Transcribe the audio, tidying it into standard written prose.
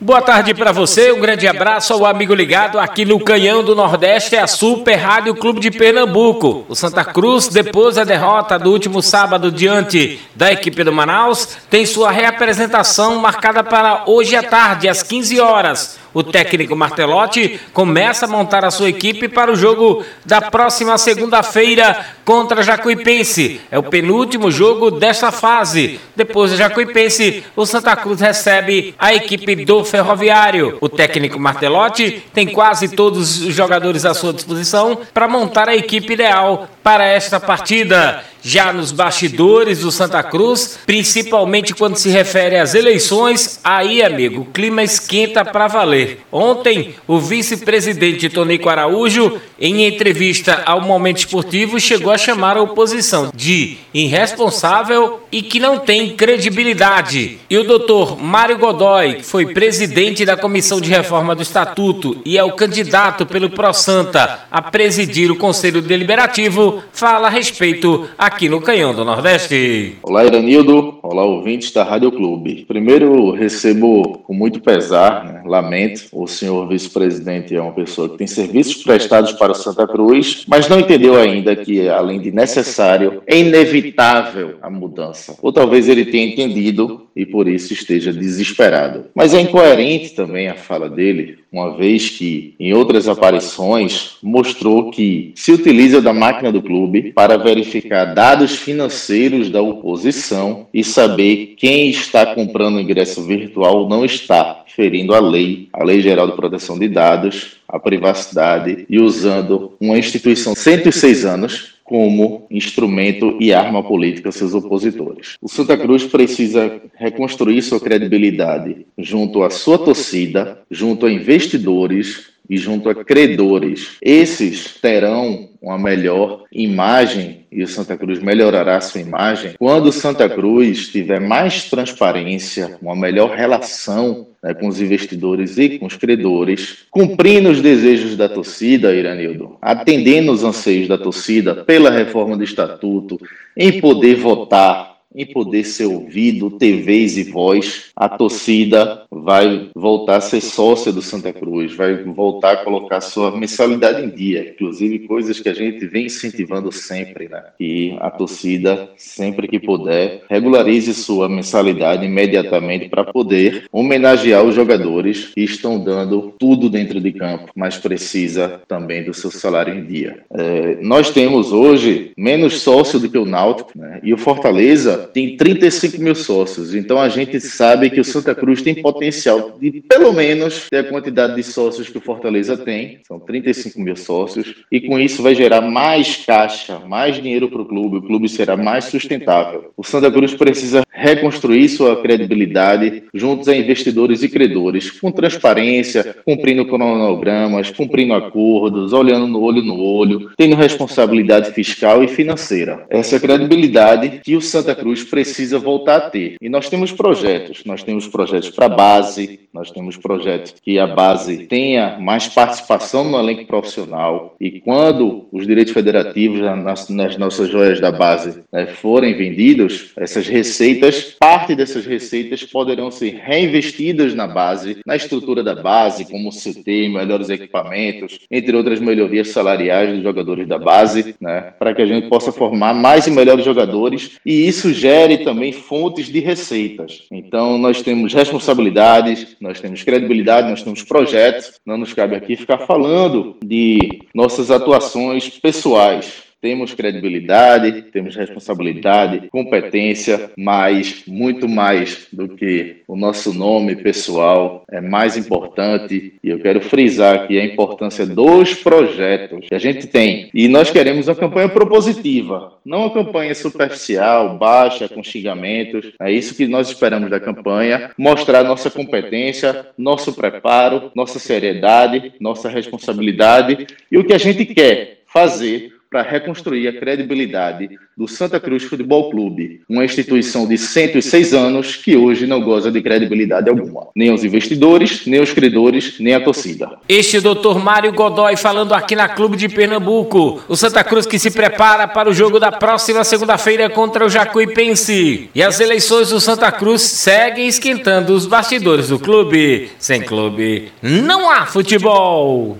Boa tarde para você, um grande abraço ao amigo ligado aqui no Canhão do Nordeste, é a Super Rádio Clube de Pernambuco. O Santa Cruz, depois da derrota do último sábado diante da equipe do Manaus, tem sua reapresentação marcada para hoje à tarde, às 15 horas. O técnico Martelotti começa a montar a sua equipe para o jogo da próxima segunda-feira contra Jacuipense. É o penúltimo jogo desta fase. Depois do Jacuipense, o Santa Cruz recebe a equipe do Ferroviário. O técnico Martelotti tem quase todos os jogadores à sua disposição para montar a equipe ideal para esta partida. Já nos bastidores do Santa Cruz, principalmente quando se refere às eleições, aí, amigo, o clima esquenta para valer. Ontem, o vice-presidente Toneco Araújo, em entrevista ao Momento Esportivo, chegou a chamar a oposição de irresponsável e que não tem credibilidade. E o doutor Mário Godoy, que foi presidente da Comissão de Reforma do Estatuto e é o candidato pelo ProSanta a presidir o Conselho Deliberativo, fala a respeito aqui no Canhão do Nordeste. Olá, Iranildo. Olá, ouvintes da Rádio Clube. Primeiro, recebo com muito pesar, lamento, o senhor vice-presidente é uma pessoa que tem serviços prestados para Santa Cruz, mas não entendeu ainda que, além de necessário, é inevitável a mudança. Ou talvez ele tenha entendido e por isso esteja desesperado. Mas é incoerente também a fala dele, uma vez que, em outras aparições, mostrou que se utiliza da máquina do clube para verificar dados financeiros da oposição e saber quem está comprando ingresso virtual ou não está, ferindo a Lei Geral de Proteção de Dados, a privacidade, e usando uma instituição de 106 anos como instrumento e arma política aos seus opositores. O Santa Cruz precisa reconstruir sua credibilidade junto à sua torcida, junto a investidores e junto a credores. Esses terão uma melhor imagem e o Santa Cruz melhorará sua imagem quando o Santa Cruz tiver mais transparência, uma melhor relação com os investidores e com os credores, cumprindo os desejos da torcida, Iranildo, atendendo os anseios da torcida pela reforma do estatuto, em poder votar, em poder ser ouvido, ter vez e voz. A torcida vai voltar a ser sócia do Santa Cruz, vai voltar a colocar sua mensalidade em dia, inclusive coisas que a gente vem incentivando sempre, E a torcida, sempre que puder, regularize sua mensalidade imediatamente para poder homenagear os jogadores que estão dando tudo dentro de campo, mas precisa também do seu salário em dia. Nós temos hoje menos sócio do que o Náutico, E o Fortaleza tem 35 mil sócios, então a gente sabe que o Santa Cruz tem potencial de pelo menos ter a quantidade de sócios que o Fortaleza tem, são 35 mil sócios, e com isso vai gerar mais caixa, mais dinheiro para o clube será mais sustentável. O Santa Cruz precisa reconstruir sua credibilidade juntos a investidores e credores, com transparência, cumprindo cronogramas, cumprindo acordos, olhando no olho, tendo responsabilidade fiscal e financeira. Essa é a credibilidade que o Santa Cruz precisa voltar a ter. E nós temos projetos para a base, nós temos projetos que a base tenha mais participação no elenco profissional, e quando os direitos federativos nas nossas joias da base forem vendidos, parte dessas receitas poderão ser reinvestidas na base, na estrutura da base, como CT, melhores equipamentos, entre outras melhorias salariais dos jogadores da base, para que a gente possa formar mais e melhores jogadores, e isso gere também fontes de receitas. Então, nós temos responsabilidades, nós temos credibilidade, nós temos projetos. Não nos cabe aqui ficar falando de nossas atuações pessoais. Temos credibilidade, temos responsabilidade, competência, mas muito mais do que o nosso nome pessoal é mais importante. E eu quero frisar aqui a importância dos projetos que a gente tem. E nós queremos uma campanha propositiva, não uma campanha superficial, baixa, com xingamentos. É isso que nós esperamos da campanha, mostrar nossa competência, nosso preparo, nossa seriedade, nossa responsabilidade e o que a gente quer fazer para reconstruir a credibilidade do Santa Cruz Futebol Clube, uma instituição de 106 anos que hoje não goza de credibilidade alguma. Nem os investidores, nem os credores, nem a torcida. Este é o Dr. Mário Godoy falando aqui na Clube de Pernambuco. O Santa Cruz que se prepara para o jogo da próxima segunda-feira contra o Jacuipense. E as eleições do Santa Cruz seguem esquentando os bastidores do clube. Sem clube, não há futebol!